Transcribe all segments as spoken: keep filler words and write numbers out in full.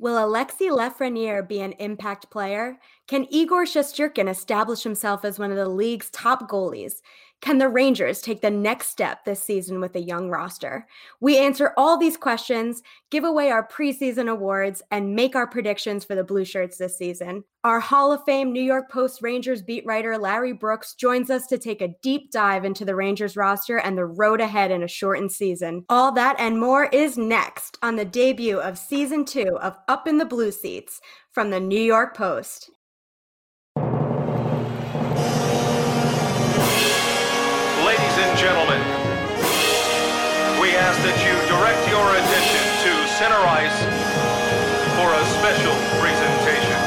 Will Alexis Lafrenière be an impact player? Can Igor Shesterkin establish himself as one of the league's top goalies? Can the Rangers take the next step this season with a young roster? We answer all these questions, give away our preseason awards, and make our predictions for the Blue Shirts this season. Our Hall of Fame New York Post Rangers beat writer Larry Brooks joins us to take a deep dive into the Rangers roster and the road ahead in a shortened season. All that and more is next on the debut of Season two of Up in the Blue Seats from the New York Post. Ladies and gentlemen, we ask that you direct your attention to center ice for a special presentation.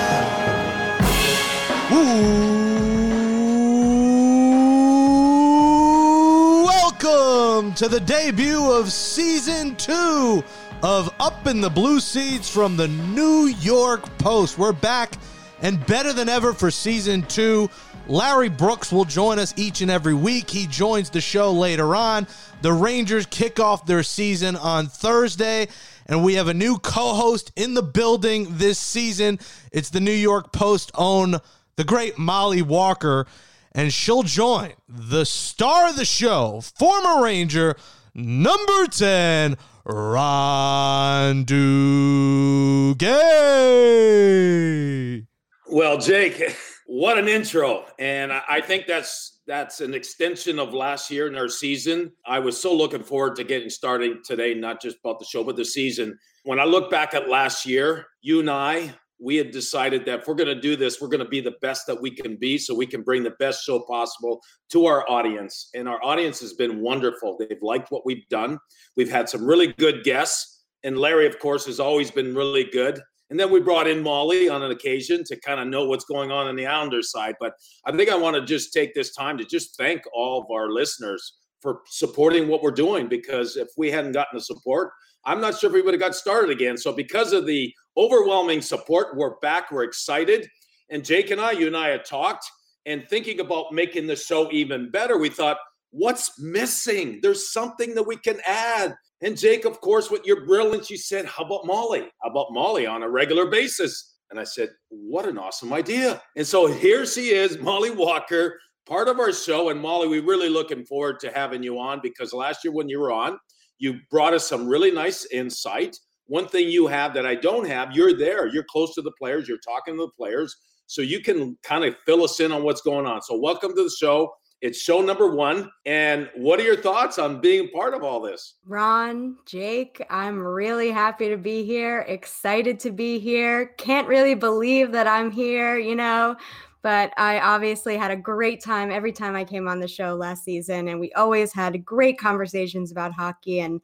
Ooh, welcome to the debut of Season two of Up in the Blue Seats from the New York Post. We're back and better than ever for Season two. Larry Brooks will join us each and every week. He joins the show later on. The Rangers kick off their season on Thursday, and we have a new co-host in the building this season. It's the New York Post own the great Molly Walker, and she'll join the star of the show, former Ranger, number ten, Ron Duguay. Well, Jake, what an intro. And I think that's that's an extension of last year in our season. I was so looking forward to getting started today, not just about the show, but the season. When I look back at last year, you and I, we had decided that if we're going to do this, we're going to be the best that we can be so we can bring the best show possible to our audience. And our audience has been wonderful. They've liked what we've done. We've had some really good guests. And Larry, of course, has always been really good. And then we brought in Molly on an occasion to kind of know what's going on in the Islanders side. But I think I want to just take this time to just thank all of our listeners for supporting what we're doing, because if we hadn't gotten the support, I'm not sure if we would have got started again. So because of the overwhelming support, we're back, we're excited. And Jake and I, you and I had talked and thinking about making the show even better. We thought, what's missing? There's something that we can add. And Jake, of course, with your brilliance, you said, how about Molly? How about Molly on a regular basis? And I said, what an awesome idea. And so here she is, Molly Walker, part of our show. And Molly, we're really looking forward to having you on, because last year when you were on, you brought us some really nice insight. One thing you have that I don't have, you're there. You're close to the players. You're talking to the players. So you can kind of fill us in on what's going on. So welcome to the show. It's show number one. And what are your thoughts on being part of all this? Ron, Jake, I'm really happy to be here, excited to be here. Can't really believe that I'm here, you know, but I obviously had a great time every time I came on the show last season. And we always had great conversations about hockey. And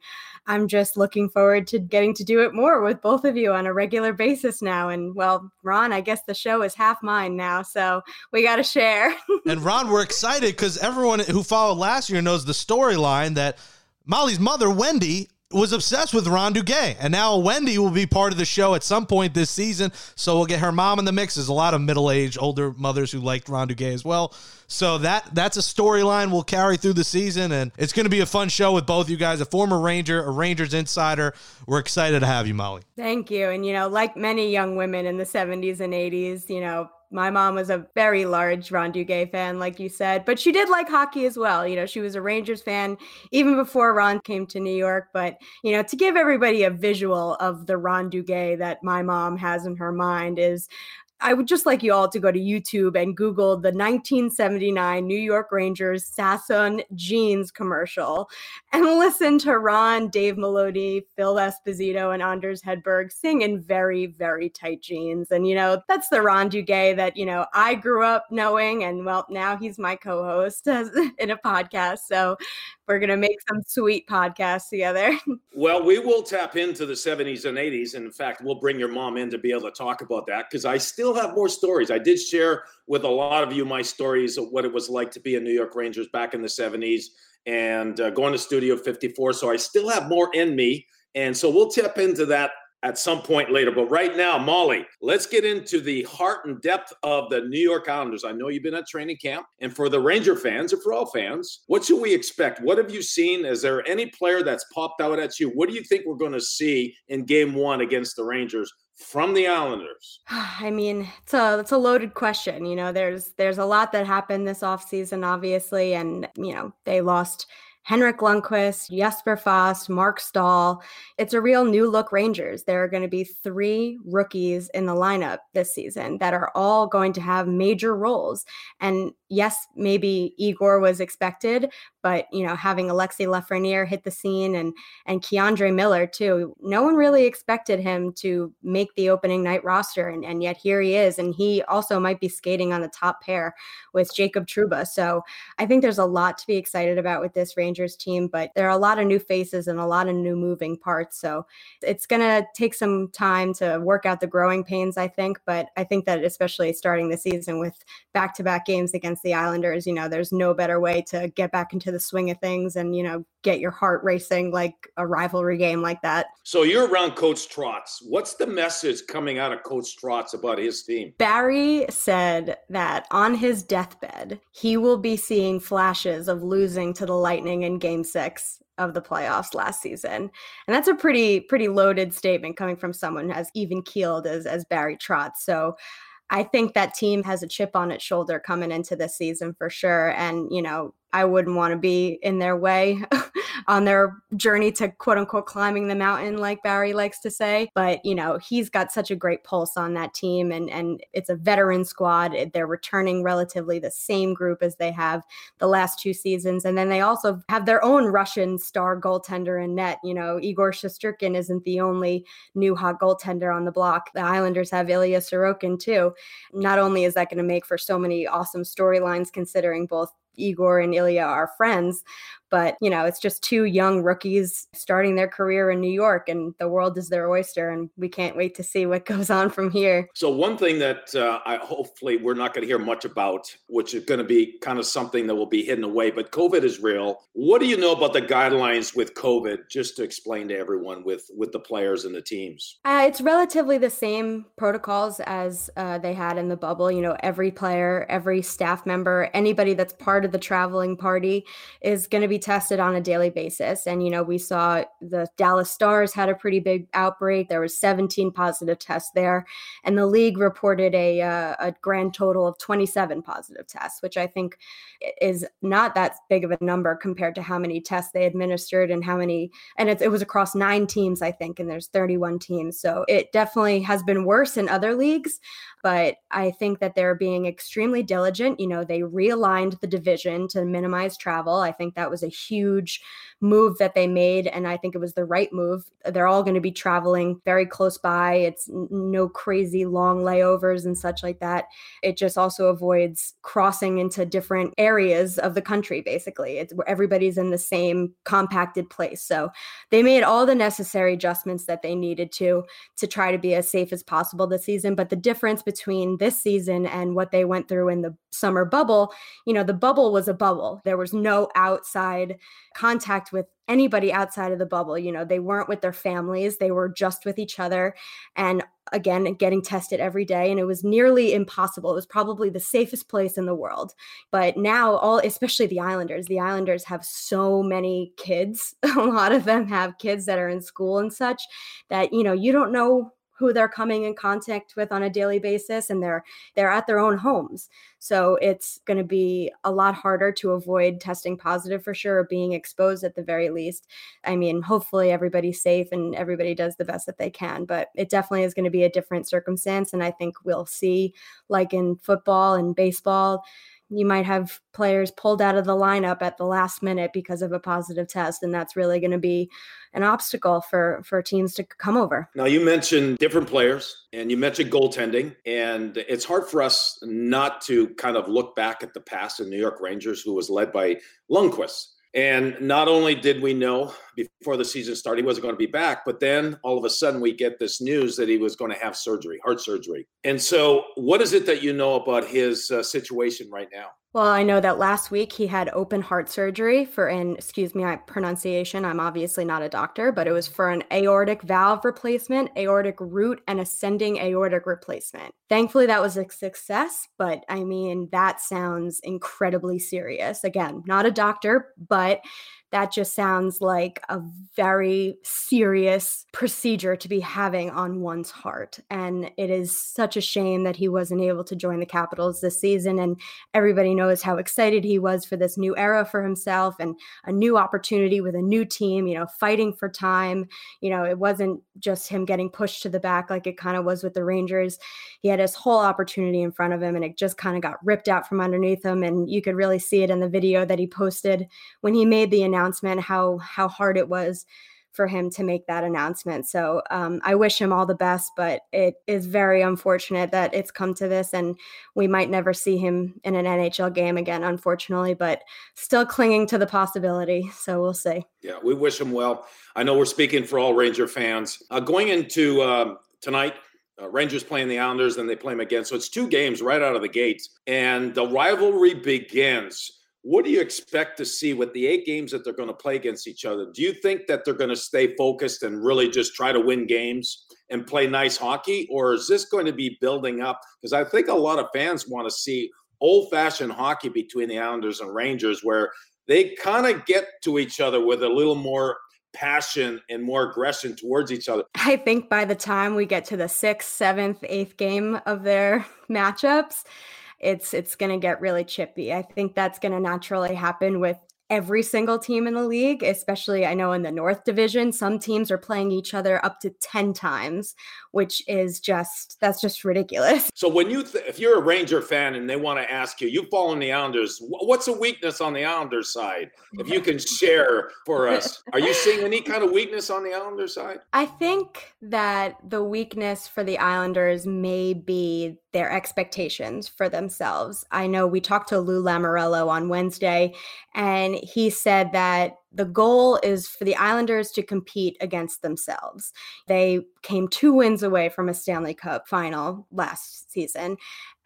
I'm just looking forward to getting to do it more with both of you on a regular basis now. And well, Ron, I guess the show is half mine now, so we got to share. And Ron, we're excited because everyone who followed last year knows the storyline that Molly's mother, Wendy, was obsessed with Ron Duguay. And now Wendy will be part of the show at some point this season. So we'll get her mom in the mix. There's a lot of middle-aged older mothers who liked Ron Duguay as well. So that that's a storyline we'll carry through the season. And it's going to be a fun show with both you guys, a former Ranger, a Rangers insider. We're excited to have you, Molly. Thank you. And, you know, like many young women in the seventies and eighties, you know, my mom was a very large Ron Duguay fan, like you said, but she did like hockey as well. You know, she was a Rangers fan even before Ron came to New York. But, you know, to give everybody a visual of the Ron Duguay that my mom has in her mind is, I would just like you all to go to YouTube and Google the nineteen seventy-nine New York Rangers Sassoon jeans commercial and listen to Ron, Dave Maloney, Phil Esposito, and Anders Hedberg sing in very, very tight jeans. And, you know, that's the Ron Duguay that, you know, I grew up knowing. And, well, now he's my co-host in a podcast. So we're going to make some sweet podcasts together. Well, we will tap into the seventies and eighties. And in fact, we'll bring your mom in to be able to talk about that, because I still have more stories. I did share with a lot of you my stories of what it was like to be a New York Rangers back in the seventies and uh, going to Studio fifty-four. So I still have more in me. And so we'll tap into that at some point later. But right now, Molly, let's get into the heart and depth of the New York Islanders. I know you've been at training camp. And for the Ranger fans, and for all fans, what should we expect? What have you seen? Is there any player that's popped out at you? What do you think we're going to see in game one against the Rangers from the Islanders? I mean, it's a, it's a loaded question. You know, there's there's a lot that happened this offseason, obviously. And, you know, they lost Henrik Lundqvist, Jesper Fast, Mark Staal. It's a real new look Rangers. There are going to be three rookies in the lineup this season that are all going to have major roles. And yes, maybe Igor was expected, but, you know, having Alexis Lafrenière hit the scene and, and K'André Miller too, no one really expected him to make the opening night roster. And, and yet here he is. And he also might be skating on the top pair with Jacob Trouba. So I think there's a lot to be excited about with this Rangers Rangers team, but there are a lot of new faces and a lot of new moving parts. So it's going to take some time to work out the growing pains, I think. But I think that especially starting the season with back-to-back games against the Islanders, you know, there's no better way to get back into the swing of things and, you know, get your heart racing like a rivalry game like that. So you're around Coach Trotz. What's the message coming out of Coach Trotz about his team? Barry said that on his deathbed, he will be seeing flashes of losing to the Lightning in game six of the playoffs last season. And that's a pretty, pretty loaded statement coming from someone as even keeled as, as Barry Trotz. So I think that team has a chip on its shoulder coming into this season for sure. And, you know, I wouldn't want to be in their way on their journey to quote unquote climbing the mountain, like Barry likes to say. But, you know, he's got such a great pulse on that team, and, and it's a veteran squad. They're returning relatively the same group as they have the last two seasons. And then they also have their own Russian star goaltender in net. You know, Igor Shesterkin isn't the only new hot goaltender on the block. The Islanders have Ilya Sorokin too. Not only is that going to make for so many awesome storylines, considering both Igor and Ilya are friends, but, you know, it's just two young rookies starting their career in New York, and the world is their oyster, and we can't wait to see what goes on from here. So one thing that uh, I hopefully we're not going to hear much about, which is going to be kind of something that will be hidden away, but COVID is real. What do you know about the guidelines with COVID, just to explain to everyone with, with the players and the teams? Uh, it's relatively the same protocols as uh, they had in the bubble. You know, every player, every staff member, anybody that's part of the traveling party is going to be tested on a daily basis. And, you know, we saw the Dallas Stars had a pretty big outbreak. There was seventeen positive tests there. And the league reported a, uh, a grand total of twenty-seven positive tests, which I think is not that big of a number compared to how many tests they administered and how many, and it, it was across nine teams, I think, and there's thirty-one teams. So it definitely has been worse in other leagues, but I think that they're being extremely diligent. You know, they realigned the division to minimize travel. I think that was a huge move that they made, and I think it was the right move. They're all going to be traveling very close by. It's no crazy long layovers and such like that. It just also avoids crossing into different areas of the country, basically. It's where everybody's in the same compacted place. So they made all the necessary adjustments that they needed to, to try to be as safe as possible this season. But the difference between this season and what they went through in the summer bubble, you know, the bubble was a bubble. There was no outside contact with anybody outside of the bubble. You know, they weren't with their families. They were just with each other. And again, getting tested every day. And it was nearly impossible. It was probably the safest place in the world. But now all, especially the Islanders, the Islanders have so many kids. A lot of them have kids that are in school and such that, you know, you don't know who they're coming in contact with on a daily basis, and they're they're at their own homes. So it's going to be a lot harder to avoid testing positive for sure, or being exposed at the very least. I mean, hopefully everybody's safe and everybody does the best that they can, but it definitely is going to be a different circumstance. And I think we'll see, like in football and baseball, you might have players pulled out of the lineup at the last minute because of a positive test, and that's really going to be an obstacle for, for teams to come over. Now, you mentioned different players, and you mentioned goaltending, and it's hard for us not to kind of look back at the past in New York Rangers, who was led by Lundqvist. And not only did we know, before the season started, he wasn't going to be back. But then all of a sudden we get this news that he was going to have surgery, heart surgery. And so what is it that you know about his uh, situation right now? Well, I know that last week he had open heart surgery for an, excuse me, my pronunciation, I'm obviously not a doctor, but it was for an aortic valve replacement, aortic root, and ascending aortic replacement. Thankfully, that was a success, but I mean, that sounds incredibly serious. Again, not a doctor, but that just sounds like a very serious procedure to be having on one's heart. And it is such a shame that he wasn't able to join the Capitals this season. And everybody knows how excited he was for this new era for himself and a new opportunity with a new team, you know, fighting for time. You know, it wasn't just him getting pushed to the back like it kind of was with the Rangers. He had his whole opportunity in front of him and it just kind of got ripped out from underneath him. And you could really see it in the video that he posted when he made the announcement. announcement, how, how hard it was for him to make that announcement. So um, I wish him all the best, but it is very unfortunate that it's come to this and we might never see him in an N H L game again, unfortunately, but still clinging to the possibility. So we'll see. Yeah, we wish him well. I know we're speaking for all Ranger fans. Uh, going into um, tonight, Uh, Rangers playing the Islanders, then they play them again. So it's two games right out of the gate and the rivalry begins. What do you expect to see with the eight games that they're going to play against each other? Do you think that they're going to stay focused and really just try to win games and play nice hockey? Or is this going to be building up? Because I think a lot of fans want to see old-fashioned hockey between the Islanders and Rangers where they kind of get to each other with a little more passion and more aggression towards each other. I think by the time we get to the sixth, seventh, eighth game of their matchups, it's it's going to get really chippy. I think that's going to naturally happen with every single team in the league, especially I know in the North Division, some teams are playing each other up to ten times, which is just, that's just ridiculous. So when you, th- if you're a Ranger fan and they want to ask you, you follow the Islanders, what's a weakness on the Islanders side? If you can share for us, are you seeing any kind of weakness on the Islanders side? I think that the weakness for the Islanders may be their expectations for themselves. I know we talked to Lou Lamoriello on Wednesday, and he said that the goal is for the Islanders to compete against themselves. They came two wins away from a Stanley Cup final last season,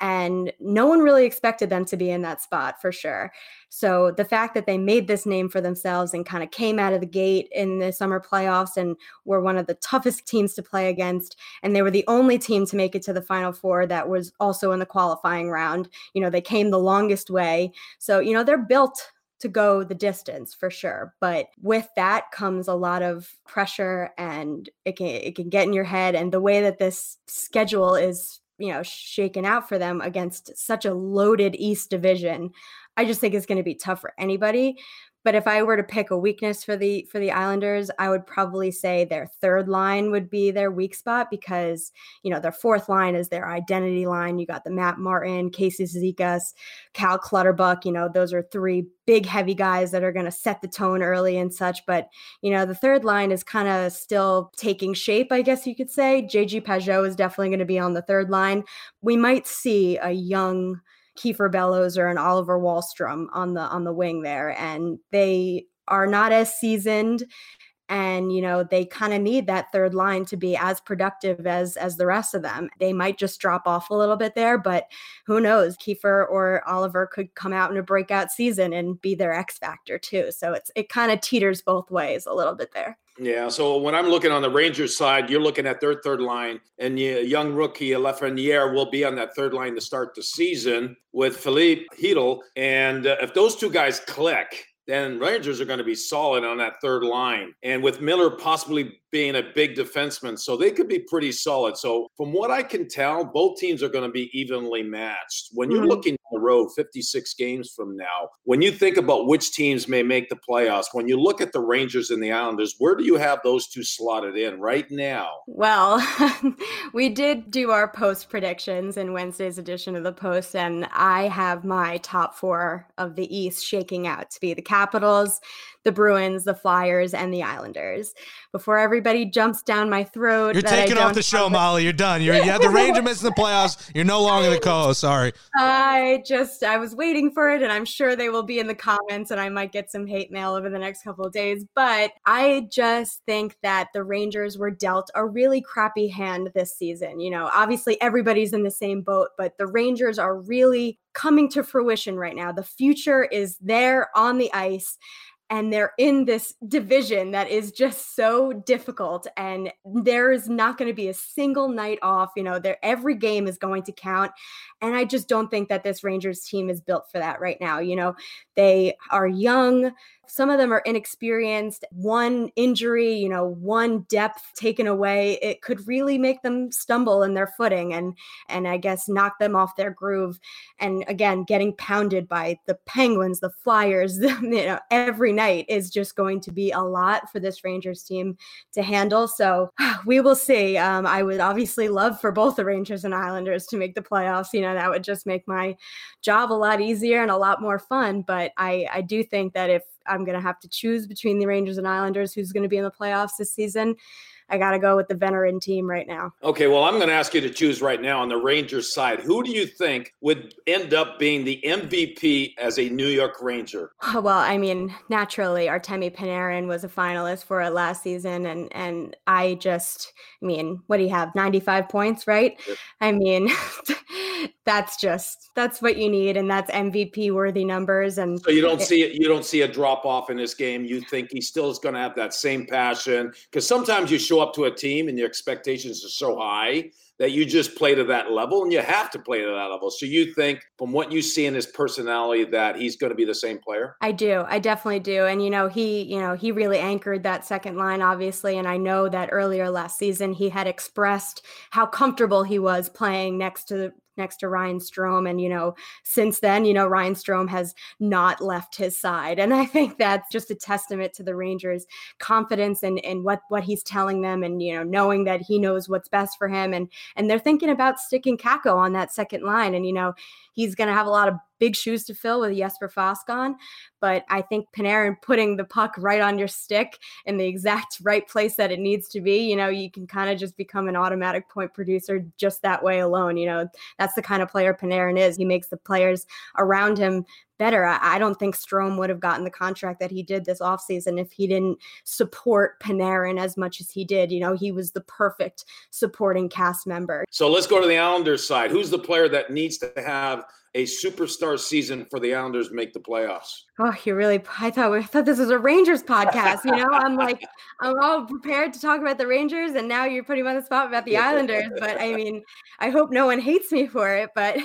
and no one really expected them to be in that spot for sure. So the fact that they made this name for themselves and kind of came out of the gate in the summer playoffs and were one of the toughest teams to play against, and they were the only team to make it to the Final Four that was also in the qualifying round. You know, they came the longest way. So, you know, they're built to go the distance for sure. But with that comes a lot of pressure and it can it can get in your head. And the way that this schedule is, you know, shaken out for them against such a loaded East Division, I just think it's going to be tough for anybody. But if I were to pick a weakness for the for the Islanders, I would probably say their third line would be their weak spot because, you know, their fourth line is their identity line. You got the Matt Martin, Casey Cizikas, Cal Clutterbuck. You know, those are three big, heavy guys that are going to set the tone early and such. But, you know, the third line is kind of still taking shape, I guess you could say. J G. Pageau is definitely going to be on the third line. We might see a young Kiefer Bellows or an Oliver Wahlstrom on the on the wing there, and they are not as seasoned, and you know they kind of need that third line to be as productive as as the rest of them. They might just drop off a little bit there, but who knows? Kiefer or Oliver could come out in a breakout season and be their X factor too. So it's it kind of teeters both ways a little bit there. Yeah, so when I'm looking on the Rangers side, you're looking at their third line, and the young rookie Lafrenière will be on that third line to start the season with Philippe Chytil. And uh, if those two guys click, then Rangers are going to be solid on that third line. And with Miller possibly being a big defenseman, so they could be pretty solid. So from what I can tell, both teams are going to be evenly matched. When you're mm-hmm. looking on the road fifty-six games from now, when you think about which teams may make the playoffs, when you look at the Rangers and the Islanders, where do you have those two slotted in right now? Well, we did do our post predictions in Wednesday's edition of the Post, and I have my top four of the East shaking out to be the Capitals, the Bruins, the Flyers, and the Islanders. Before everybody jumps down my throat. You're taking off the show, Molly. You're done. You're, you have the Ranger missing the playoffs. You're no longer the co-host. Sorry. I just, I was waiting for it, and I'm sure they will be in the comments, and I might get some hate mail over the next couple of days. But I just think that the Rangers were dealt a really crappy hand this season. You know, obviously everybody's in the same boat, but the Rangers are really coming to fruition right now. The future is there on the ice, and they're in this division that is just so difficult, and there is not going to be a single night off. You know, every game is going to count, and I just don't think that this Rangers team is built for that right now. You know, they are young. Some of them are inexperienced. One injury, you know, one depth taken away, it could really make them stumble in their footing and, and I guess knock them off their groove. And again, getting pounded by the Penguins, the Flyers, you know, every night is just going to be a lot for this Rangers team to handle. So we will see. Um, I would obviously love for both the Rangers and Islanders to make the playoffs. You know, that would just make my job a lot easier and a lot more fun. But I, I do think that if I'm going to have to choose between the Rangers and Islanders who's going to be in the playoffs this season, I got to go with the veteran team right now. Okay, well, I'm going to ask you to choose right now on the Rangers side. Who do you think would end up being the M V P as a New York Ranger? Oh, well, I mean, naturally, Artemi Panarin was a finalist for it last season. And and I just, I mean, what do you have, ninety-five points, right? Yep. I mean, that's just, that's what you need. And that's M V P worthy numbers. And so you don't it, see it. You don't see a drop off in this game. You think he still is going to have that same passion, because sometimes you show up to a team and your expectations are so high that you just play to that level, and you have to play to that level. So you think, from what you see in his personality, that he's going to be the same player? I do. I definitely do. And, you know, he, you know, he really anchored that second line, obviously. And I know that earlier last season, he had expressed how comfortable he was playing next to the next to Ryan Strome. And, you know, since then, you know, Ryan Strome has not left his side. And I think that's just a testament to the Rangers' confidence and and what, what he's telling them, and, you know, knowing that he knows what's best for him. And, and they're thinking about sticking Kako on that second line. And, you know, he's going to have a lot of big shoes to fill with Jesper Fast gone, but I think Panarin putting the puck right on your stick in the exact right place that it needs to be, you know, you can kind of just become an automatic point producer just that way alone. You know, that's the kind of player Panarin is. He makes the players around him better. I, I don't think Strome would have gotten the contract that he did this offseason if he didn't support Panarin as much as he did. You know, he was the perfect supporting cast member. So let's go to the Islanders side. Who's the player that needs to have a superstar season for the Islanders make the playoffs? Oh, you really, I thought I thought this was a Rangers podcast. You know, I'm like, I'm all prepared to talk about the Rangers, and now you're putting me on the spot about the Islanders. But I mean, I hope no one hates me for it. But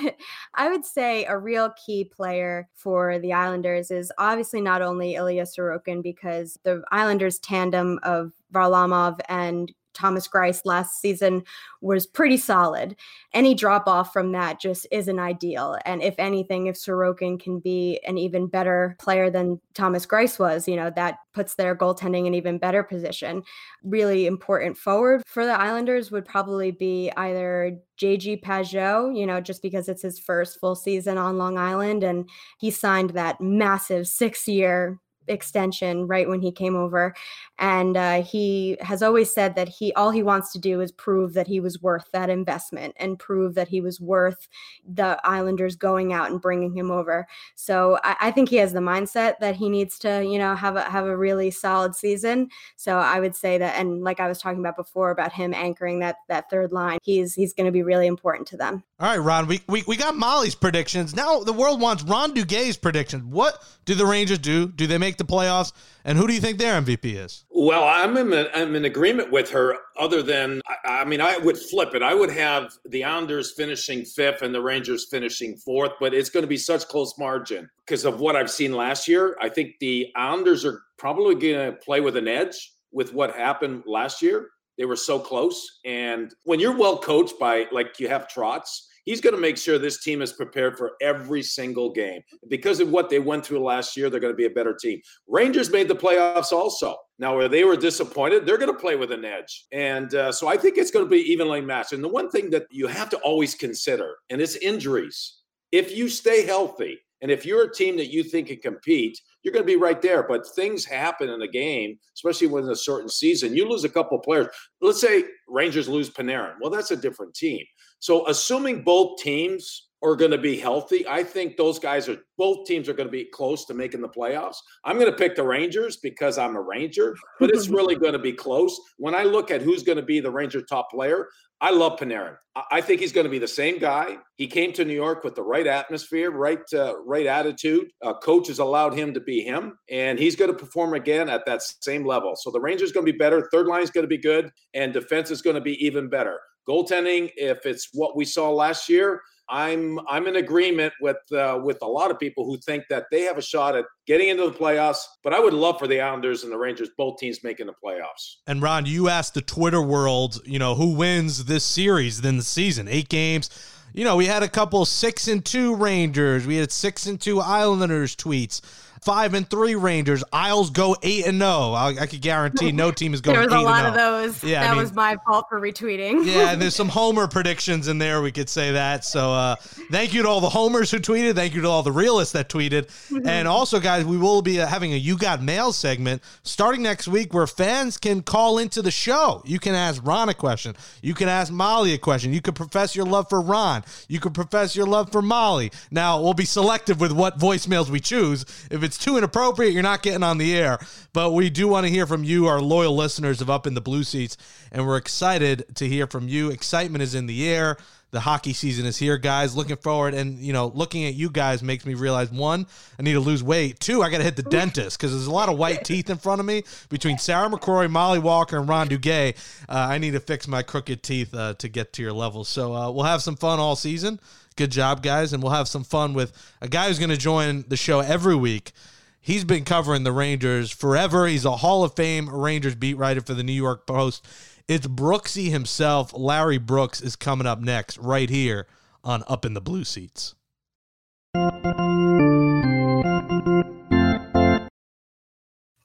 I would say a real key player for the Islanders is obviously not only Ilya Sorokin, because the Islanders tandem of Varlamov and Thomas Greiss last season was pretty solid. Any drop off from that just isn't ideal. And if anything, if Sorokin can be an even better player than Thomas Greiss was, you know, that puts their goaltending in even better position. Really important forward for the Islanders would probably be either J G. Pageau, you know, just because it's his first full season on Long Island, and he signed that massive six-year extension right when he came over. And uh, he has always said that he all he wants to do is prove that he was worth that investment and prove that he was worth the Islanders going out and bringing him over. So I, I think he has the mindset that he needs to, you know, have a, have a really solid season. So I would say that, and like I was talking about before about him anchoring that that third line, he's he's going to be really important to them. All right, Ron, we, we we got Molly's predictions. Now the world wants Ron Duguay's predictions. What do the Rangers do? Do they make the playoffs? And who do you think their M V P is? Well, I'm in, a, I'm in agreement with her, other than, I, I mean, I would flip it. I would have the Islanders finishing fifth and the Rangers finishing fourth, but it's going to be such close margin because of what I've seen last year. I think the Islanders are probably going to play with an edge with what happened last year. They were so close. And when you're well coached by, like you have Trotz, he's going to make sure this team is prepared for every single game. Because of what they went through last year, they're going to be a better team. Rangers made the playoffs also. Now, where they were disappointed, they're going to play with an edge. And uh, so I think it's going to be evenly matched. And the one thing that you have to always consider, and it's injuries. If you stay healthy, And if you're a team that you think can compete, you're going to be right there. But things happen in a game, especially within a certain season. You lose a couple of players. Let's say Rangers lose Panarin. Well, that's a different team. So assuming both teams are going to be healthy, I think those guys are – both teams are going to be close to making the playoffs. I'm going to pick the Rangers because I'm a Ranger, but it's really going to be close. When I look at who's going to be the Ranger top player, I love Panarin. I think he's going to be the same guy. He came to New York with the right atmosphere, right uh, right attitude. Uh, coaches allowed him to be him, and he's going to perform again at that same level. So the Rangers going to be better. Third line is going to be good, and defense is going to be even better. Goaltending, if it's what we saw last year, I'm I'm in agreement with uh, with a lot of people who think that they have a shot at getting into the playoffs, but I would love for the Islanders and the Rangers, both teams making the playoffs. And Ron, you asked the Twitter world, you know, who wins this series then the season, eight games. You know, we had a couple six and two Rangers. We had six and two Islanders tweets. Five and three Rangers. Isles go eight and no. I, I could guarantee no team is going eight and no. There was a lot of those. Yeah, that I mean, was my fault for retweeting. Yeah, and there's some homer predictions in there. We could say that. So uh, thank you to all the homers who tweeted. Thank you to all the realists that tweeted. Mm-hmm. And also, guys, we will be having a You Got Mail segment starting next week where fans can call into the show. You can ask Ron a question. You can ask Molly a question. You can profess your love for Ron. You can profess your love for Molly. Now, we'll be selective with what voicemails we choose. If it's It's too inappropriate, you're not getting on the air, but we do want to hear from you, our loyal listeners of Up in the Blue Seats, and we're excited to hear from you. Excitement is in the air. The hockey season is here, guys. Looking forward, and you know, looking at you guys makes me realize, one, I need to lose weight. Two, I got to hit the dentist because there's a lot of white teeth in front of me between Sarah McCrory, Molly Walker, and Ron Duguay. Uh, I need to fix my crooked teeth uh, to get to your level. So uh, we'll have some fun all season. Good job, guys, and we'll have some fun with a guy who's going to join the show every week. He's been covering the Rangers forever. He's a Hall of Fame Rangers beat writer for the New York Post. It's Brooksy himself. Larry Brooks is coming up next right here on Up in the Blue Seats.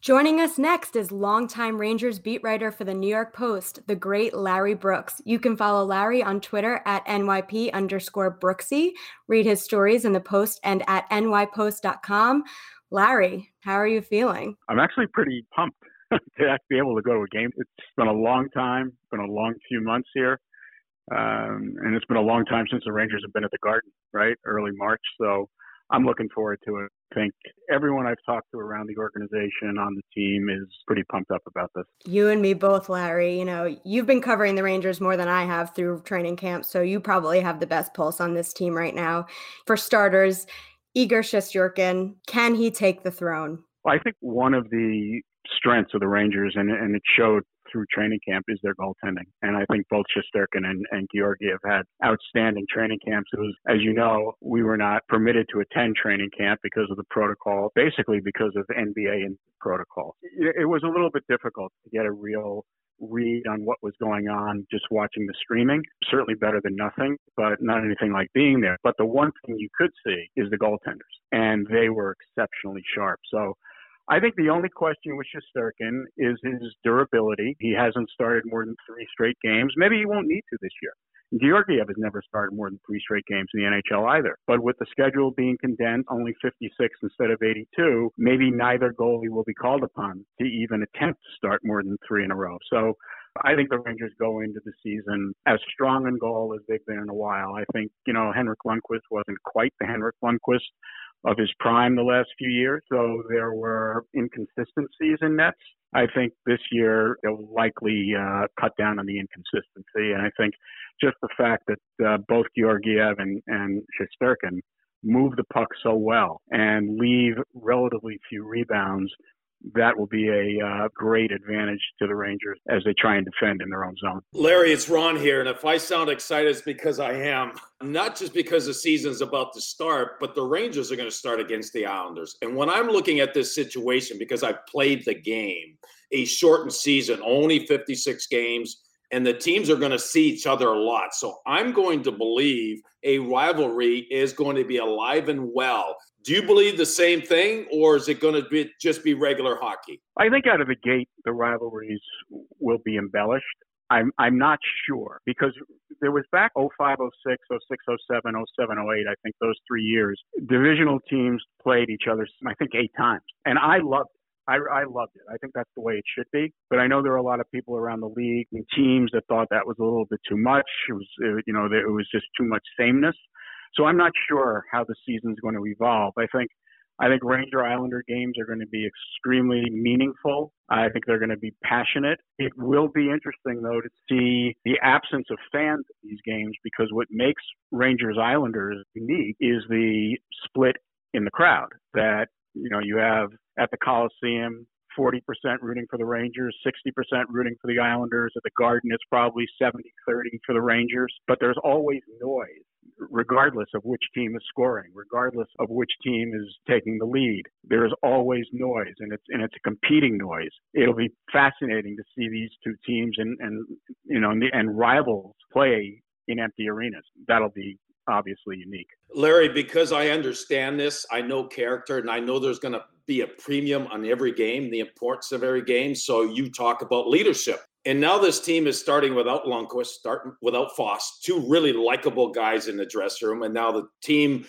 Joining us next is longtime Rangers beat writer for the New York Post, the great Larry Brooks. You can follow Larry on Twitter at N Y P underscore Brooksy. Read his stories in the Post and at N Y Post dot com. Larry, how are you feeling? I'm actually pretty pumped to actually be able to go to a game. It's been a long time, been a long few months here. Um, and it's been a long time since the Rangers have been at the Garden, right? Early March. So I'm looking forward to it. I think everyone I've talked to around the organization on the team is pretty pumped up about this. You and me both, Larry. You know, you've been covering the Rangers more than I have through training camp, so you probably have the best pulse on this team right now. For starters, Igor Shesterkin, can he take the throne? Well, I think one of the strengths of the Rangers, and, and it showed through training camp, is their goaltending. And I think both Shesterkin and, and Georgiev have had outstanding training camps. It was, as you know, we were not permitted to attend training camp because of the protocol, basically because of N B A and protocol. It, it was a little bit difficult to get a real read on what was going on just watching the streaming. Certainly better than nothing, but not anything like being there. But the one thing you could see is the goaltenders, and they were exceptionally sharp. So I think the only question with Shesterkin is his durability. He hasn't started more than three straight games. Maybe he won't need to this year. Georgiev has never started more than three straight games in the N H L either. But with the schedule being condensed, only fifty-six instead of eighty-two, maybe neither goalie will be called upon to even attempt to start more than three in a row. So I think the Rangers go into the season as strong in goal as they've been in a while. I think, you know, Henrik Lundqvist wasn't quite the Henrik Lundqvist of his prime the last few years, so there were inconsistencies in nets. I think this year they'll likely uh, cut down on the inconsistency, and I think just the fact that uh, both Georgiev and, and Shesterkin move the puck so well and leave relatively few rebounds, that will be a uh, great advantage to the Rangers as they try and defend in their own zone. Larry, it's Ron here, and if I sound excited, it's because I am. Not just because the season's about to start, but the Rangers are going to start against the Islanders. And when I'm looking at this situation, because I've played the game, a shortened season, only fifty-six games, and the teams are going to see each other a lot. So I'm going to believe a rivalry is going to be alive and well. Do you believe the same thing, or is it going to be just be regular hockey? I think out of the gate, the rivalries will be embellished. I'm I'm not sure, because there was back oh five, oh six, oh six, oh seven, oh seven, oh eight, I think those three years, divisional teams played each other, I think, eight times. And I loved it. I, I loved it. I think that's the way it should be. But I know there are a lot of people around the league and teams that thought that was a little bit too much. It was, it, you know, it was just too much sameness. So I'm not sure how the season's going to evolve. I think I think Ranger Islander games are going to be extremely meaningful. I think they're going to be passionate. It will be interesting, though, to see the absence of fans in these games, because what makes Rangers Islanders unique is the split in the crowd that, you know, you have at the Coliseum, forty percent rooting for the Rangers, sixty percent rooting for the Islanders. At the Garden, it's probably seventy thirty for the Rangers. But there's always noise, regardless of which team is scoring, regardless of which team is taking the lead. There is always noise, and it's and it's a competing noise. It'll be fascinating to see these two teams and, and you know and, the, and rivals play in empty arenas. That'll be obviously unique. Larry, because I understand this, I know character, and I know there's going to be a premium on every game, the importance of every game. So you talk about leadership. And now this team is starting without Lundqvist, starting without Foss, two really likable guys in the dressing room. And now the team,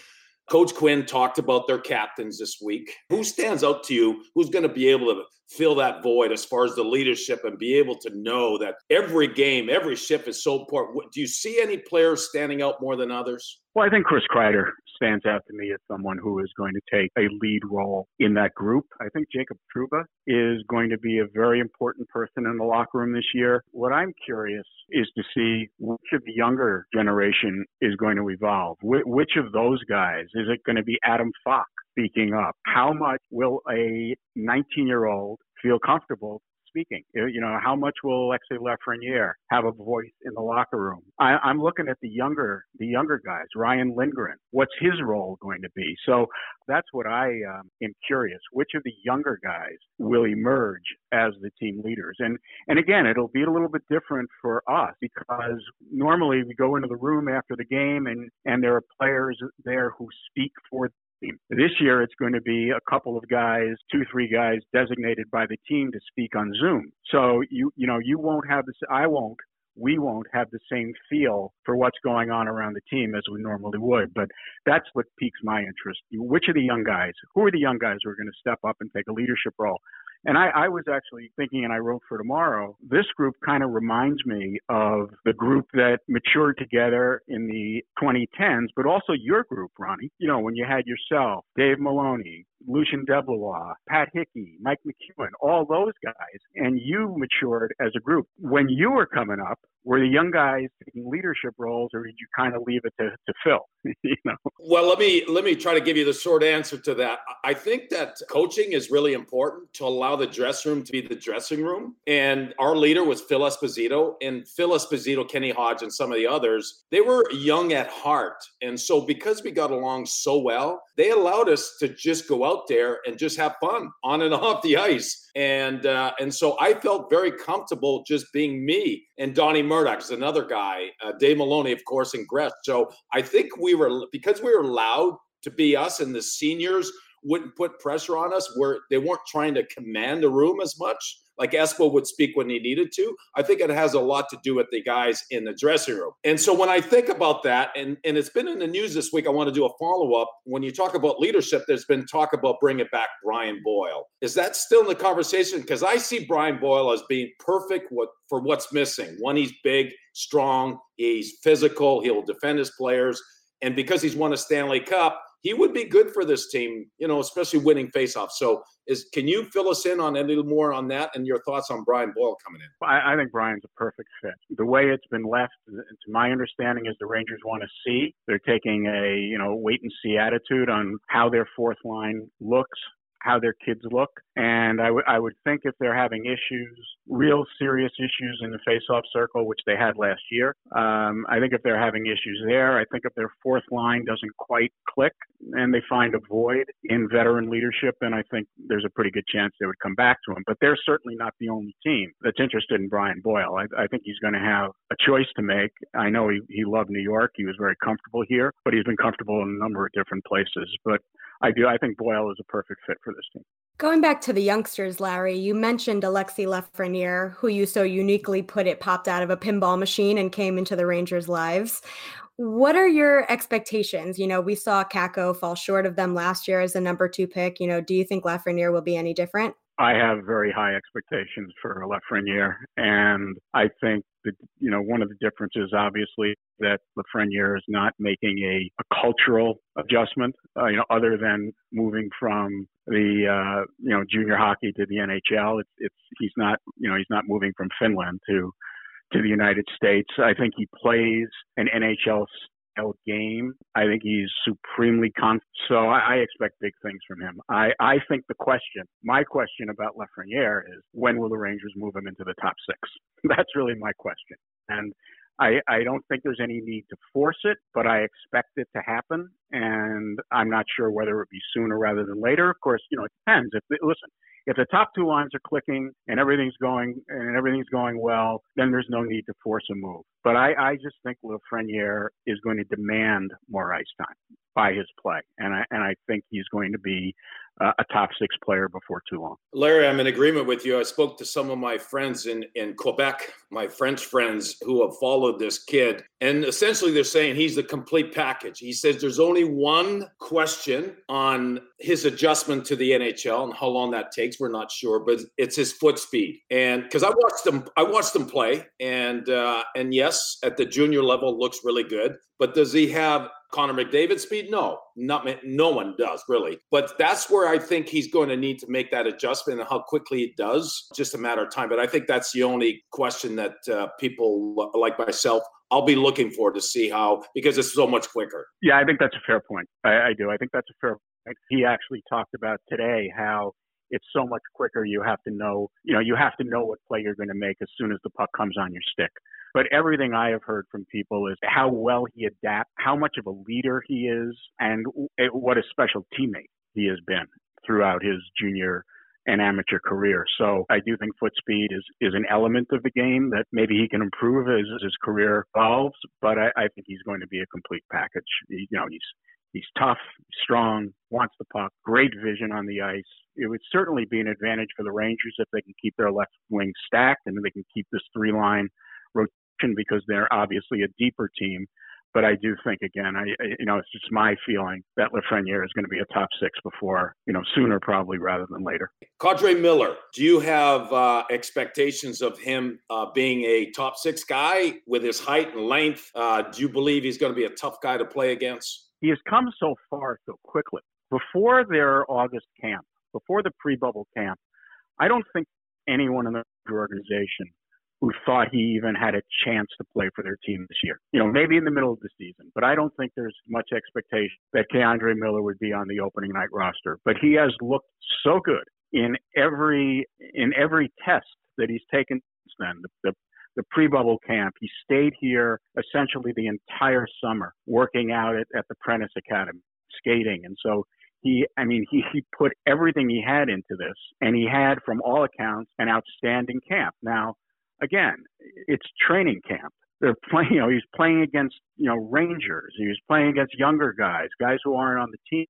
Coach Quinn talked about their captains this week. Who stands out to you? Who's going to be able to fill that void as far as the leadership and be able to know that every game, every shift is so important? Do you see any players standing out more than others? Well, I think Chris Kreider stands out to me as someone who is going to take a lead role in that group. I think Jacob Trouba is going to be a very important person in the locker room this year. What I'm curious is to see which of the younger generation is going to evolve. Wh- which of those guys? Is it going to be Adam Fox speaking up? How much will a nineteen-year-old feel comfortable speaking? You know, how much will Alexis Lafrenière have a voice in the locker room? I, I'm looking at the younger, the younger guys. Ryan Lindgren, what's his role going to be? So that's what I um, am curious. Which of the younger guys will emerge as the team leaders? And and again, it'll be a little bit different for us, because normally we go into the room after the game and and there are players there who speak for team. This year, it's going to be a couple of guys, two, three guys designated by the team to speak on Zoom. So, you you know, you won't have this, I won't, we won't have the same feel for what's going on around the team as we normally would. But that's what piques my interest. Which are the young guys? Who are the young guys who are going to step up and take a leadership role? And I, I was actually thinking, and I wrote for tomorrow, this group kind of reminds me of the group that matured together in the twenty tens, but also your group, Ronnie. You know, when you had yourself, Dave Maloney, Lucien Deblois, Pat Hickey, Mike McEwen, all those guys, and you matured as a group. When you were coming up, were the young guys taking leadership roles, or did you kind of leave it to, to Phil? You know? Well, let me let me try to give you the short answer to that. I think that coaching is really important to allow the dressing room to be the dressing room. And our leader was Phil Esposito, and Phil Esposito, Kenny Hodge, and some of the others, they were young at heart. And so because we got along so well, they allowed us to just go out there and just have fun on and off the ice. And uh, and so I felt very comfortable just being me. And Donnie Murdoch is another guy, uh, Dave Maloney, of course, and Gress. So I think we were, because we were allowed to be us, and the seniors wouldn't put pressure on us, where they weren't trying to command the room as much. Like Espo would speak when he needed to. I think it has a lot to do with the guys in the dressing room. And so when I think about that, and, and it's been in the news this week, I want to do a follow-up. When you talk about leadership, there's been talk about bringing back Brian Boyle. Is that still in the conversation? Because I see Brian Boyle as being perfect what, for what's missing. One, he's big, strong, he's physical, he'll defend his players. And because he's won a Stanley Cup, he would be good for this team, you know, especially winning faceoffs. So is can you fill us in on a little more on that and your thoughts on Brian Boyle coming in? I, I think Brian's a perfect fit. The way it's been left, to my understanding, is the Rangers want to see. They're taking a, you know, wait-and-see attitude on how their fourth line looks, how their kids look. And I, w- I would think if they're having issues, real serious issues in the face-off circle, which they had last year, um, I think if they're having issues there, I think if their fourth line doesn't quite click and they find a void in veteran leadership, then I think there's a pretty good chance they would come back to him. But they're certainly not the only team that's interested in Brian Boyle. I, I think he's going to have a choice to make. I know he, he loved New York. He was very comfortable here, but he's been comfortable in a number of different places. But I do. I think Boyle is a perfect fit for this team. Going back to the youngsters, Larry, you mentioned Alexis Lafrenière, who you so uniquely put it popped out of a pinball machine and came into the Rangers' lives. What are your expectations? You know, we saw Kako fall short of them last year as a number two pick. You know, do you think Lafrenière will be any different? I have very high expectations for Lafrenière, and I think that, you know, one of the differences, obviously, that Lafrenière is not making a, a cultural adjustment, uh, you know, other than moving from the, uh, you know, junior hockey to the N H L. It's, it's he's not, you know, he's not moving from Finland to to the United States. I think he plays an N H L game. I think he's supremely confident. So I, I expect big things from him. I, I think the question, my question about Lafrenière is, when will the Rangers move him into the top six? That's really my question. And I, I don't think there's any need to force it, but I expect it to happen. And I'm not sure whether it be sooner rather than later. Of course, you know, it depends. If listen, if the top two lines are clicking and everything's going and everything's going well, then there's no need to force a move. But I, I just think Lafrenière is going to demand more ice time by his play, and I and I think he's going to be uh, a top six player before too long. Larry, I'm in agreement with you. I spoke to some of my friends in, in Quebec, my French friends who have followed this kid, and essentially they're saying he's the complete package. He says there's only one question on his adjustment to the N H L and how long that takes. We're not sure, but it's his foot speed. And because I watched him, I watched him play, and uh, and yes. At the junior level, looks really good. But does he have Connor McDavid speed? No, not no one does really. But that's where I think he's going to need to make that adjustment, and how quickly it does, just a matter of time. But I think that's the only question that uh, people like myself, I'll be looking for to see how, because it's so much quicker. Yeah, I think that's a fair point. I, I do. I think that's a fair point. He actually talked about today how it's so much quicker. You have to know, you know, you have to know what play you're going to make as soon as the puck comes on your stick. But everything I have heard from people is how well he adapts, how much of a leader he is, and what a special teammate he has been throughout his junior and amateur career. So I do think foot speed is, is an element of the game that maybe he can improve as his career evolves. But I, I think he's going to be a complete package. You know, he's he's tough, strong, wants the puck, great vision on the ice. It would certainly be an advantage for the Rangers if they can keep their left wing stacked and they can keep this three-line rotation, because they're obviously a deeper team. But I do think, again, I, you know, it's just my feeling that Lafrenière is going to be a top six before, you know, sooner probably rather than later. K'André Miller, do you have uh, expectations of him uh, being a top six guy with his height and length? Uh, do you believe he's going to be a tough guy to play against? He has come so far so quickly. Before their August camp, before the pre-bubble camp, I don't think anyone in the organization who thought he even had a chance to play for their team this year. You know, maybe in the middle of the season, but I don't think there's much expectation that K'André Miller would be on the opening night roster. But he has looked so good in every in every test that he's taken since then. The, the, the pre-bubble camp, he stayed here essentially the entire summer, working out at, at the Prentice Academy, skating. And so he, I mean, he, he put everything he had into this, and he had, from all accounts, an outstanding camp. Now, again, it's training camp. They're playing, you know, he's playing against, you know, Rangers. He was playing against younger guys, guys who aren't on the team.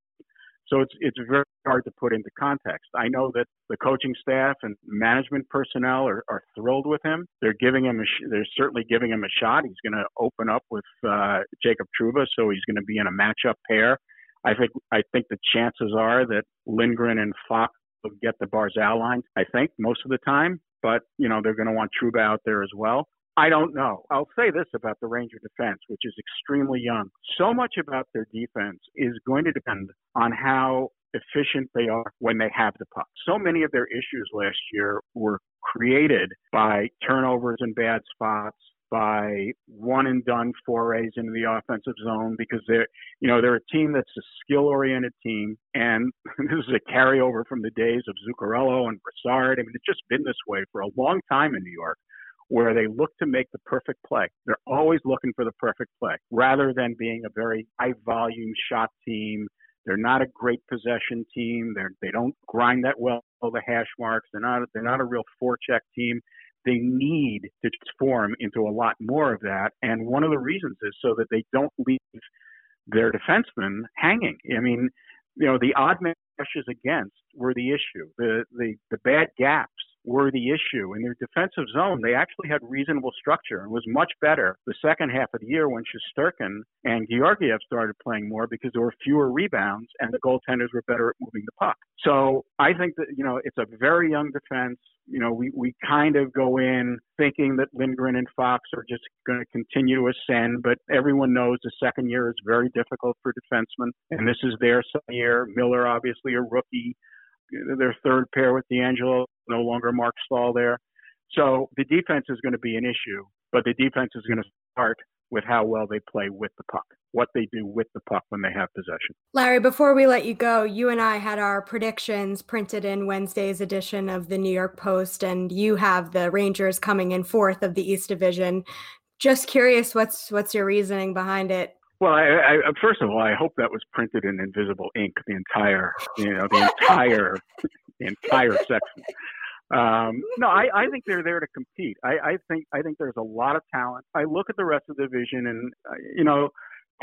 So it's it's very hard to put into context. I know that the coaching staff and management personnel are, are thrilled with him. They're giving him a sh- they're certainly giving him a shot. He's going to open up with uh, Jacob Trouba, so he's going to be in a matchup pair. I think I think the chances are that Lindgren and Fox will get the Barzal line, I think, most of the time. But, you know, they're going to want Trouba out there as well. I don't know. I'll say this about the Ranger defense, which is extremely young. So much about their defense is going to depend on how efficient they are when they have the puck. So many of their issues last year were created by turnovers in bad spots, by one and done forays into the offensive zone, because they're, you know, they're a team that's a skill oriented team. And this is a carryover from the days of Zuccarello and Brassard. I mean, it's just been this way for a long time in New York, where they look to make the perfect play. They're always looking for the perfect play rather than being a very high volume shot team. They're not a great possession team. They're, they don't grind that well the hash marks. They're not, they're not a real forecheck team. They need to transform into a lot more of that. And one of the reasons is so that they don't leave their defensemen hanging. I mean, you know, the odd meshes against were the issue. The, the, the bad gaps were the issue. In their defensive zone, they actually had reasonable structure and was much better the second half of the year when Shesterkin and Georgiev started playing more, because there were fewer rebounds and the goaltenders were better at moving the puck. So I think that, you know, it's a very young defense. You know, we, we kind of go in thinking that Lindgren and Fox are just going to continue to ascend, but everyone knows the second year is very difficult for defensemen, and this is their second year. Miller, obviously a rookie. Their third pair with D'Angelo, no longer Mark Staal there. So the defense is going to be an issue, but the defense is going to start with how well they play with the puck, what they do with the puck when they have possession. Larry, before we let you go, you and I had our predictions printed in Wednesday's edition of the New York Post, and you have the Rangers coming in fourth of the East Division. Just curious, what's what's your reasoning behind it? Well, I, I, first of all, I hope that was printed in invisible ink, the entire, you know, the entire, the entire section. Um, no, I, I think they're there to compete. I, I think I think there's a lot of talent. I look at the rest of the division, and you know,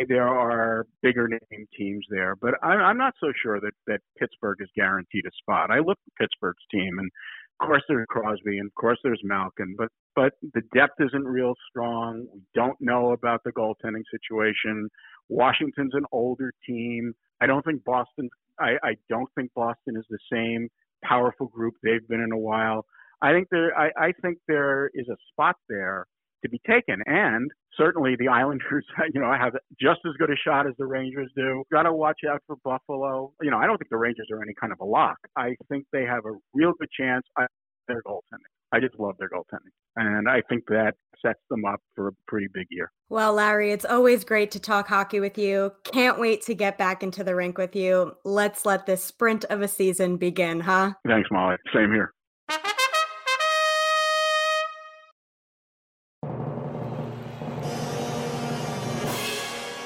there are bigger name teams there, but I, I'm not so sure that that Pittsburgh is guaranteed a spot. I look at Pittsburgh's team, and of course there's Crosby, and of course there's Malkin, but but the depth isn't real strong. We don't know about the goaltending situation. Washington's an older team. I don't think Boston. I, I don't think Boston is the same powerful group they've been in a while. I think there. I, I think there is a spot there to be taken, and certainly the Islanders, you know, have just as good a shot as the Rangers do. Got to watch out for Buffalo. You know, I don't think the Rangers are any kind of a lock. I think they have a real good chance. I their goaltending. I just love their goaltending. And I think that sets them up for a pretty big year. Well, Larry, it's always great to talk hockey with you. Can't wait to get back into the rink with you. Let's let this sprint of a season begin, huh? Thanks, Molly. Same here.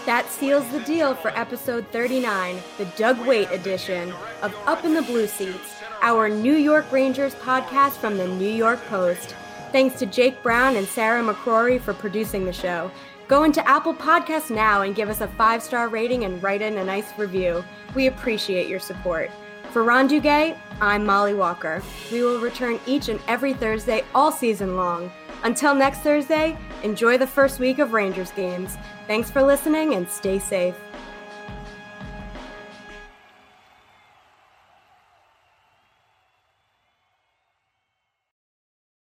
That seals the deal for episode thirty-nine, the Doug Weight edition of Up in the Blue Seats, our New York Rangers podcast from the New York Post. Thanks to Jake Brown and Sarah McCrory for producing the show. Go into Apple Podcasts now and give us a five-star rating and write in a nice review. We appreciate your support. For Ron Duguay, I'm Molly Walker. We will return each and every Thursday all season long. Until next Thursday, enjoy the first week of Rangers games. Thanks for listening and stay safe.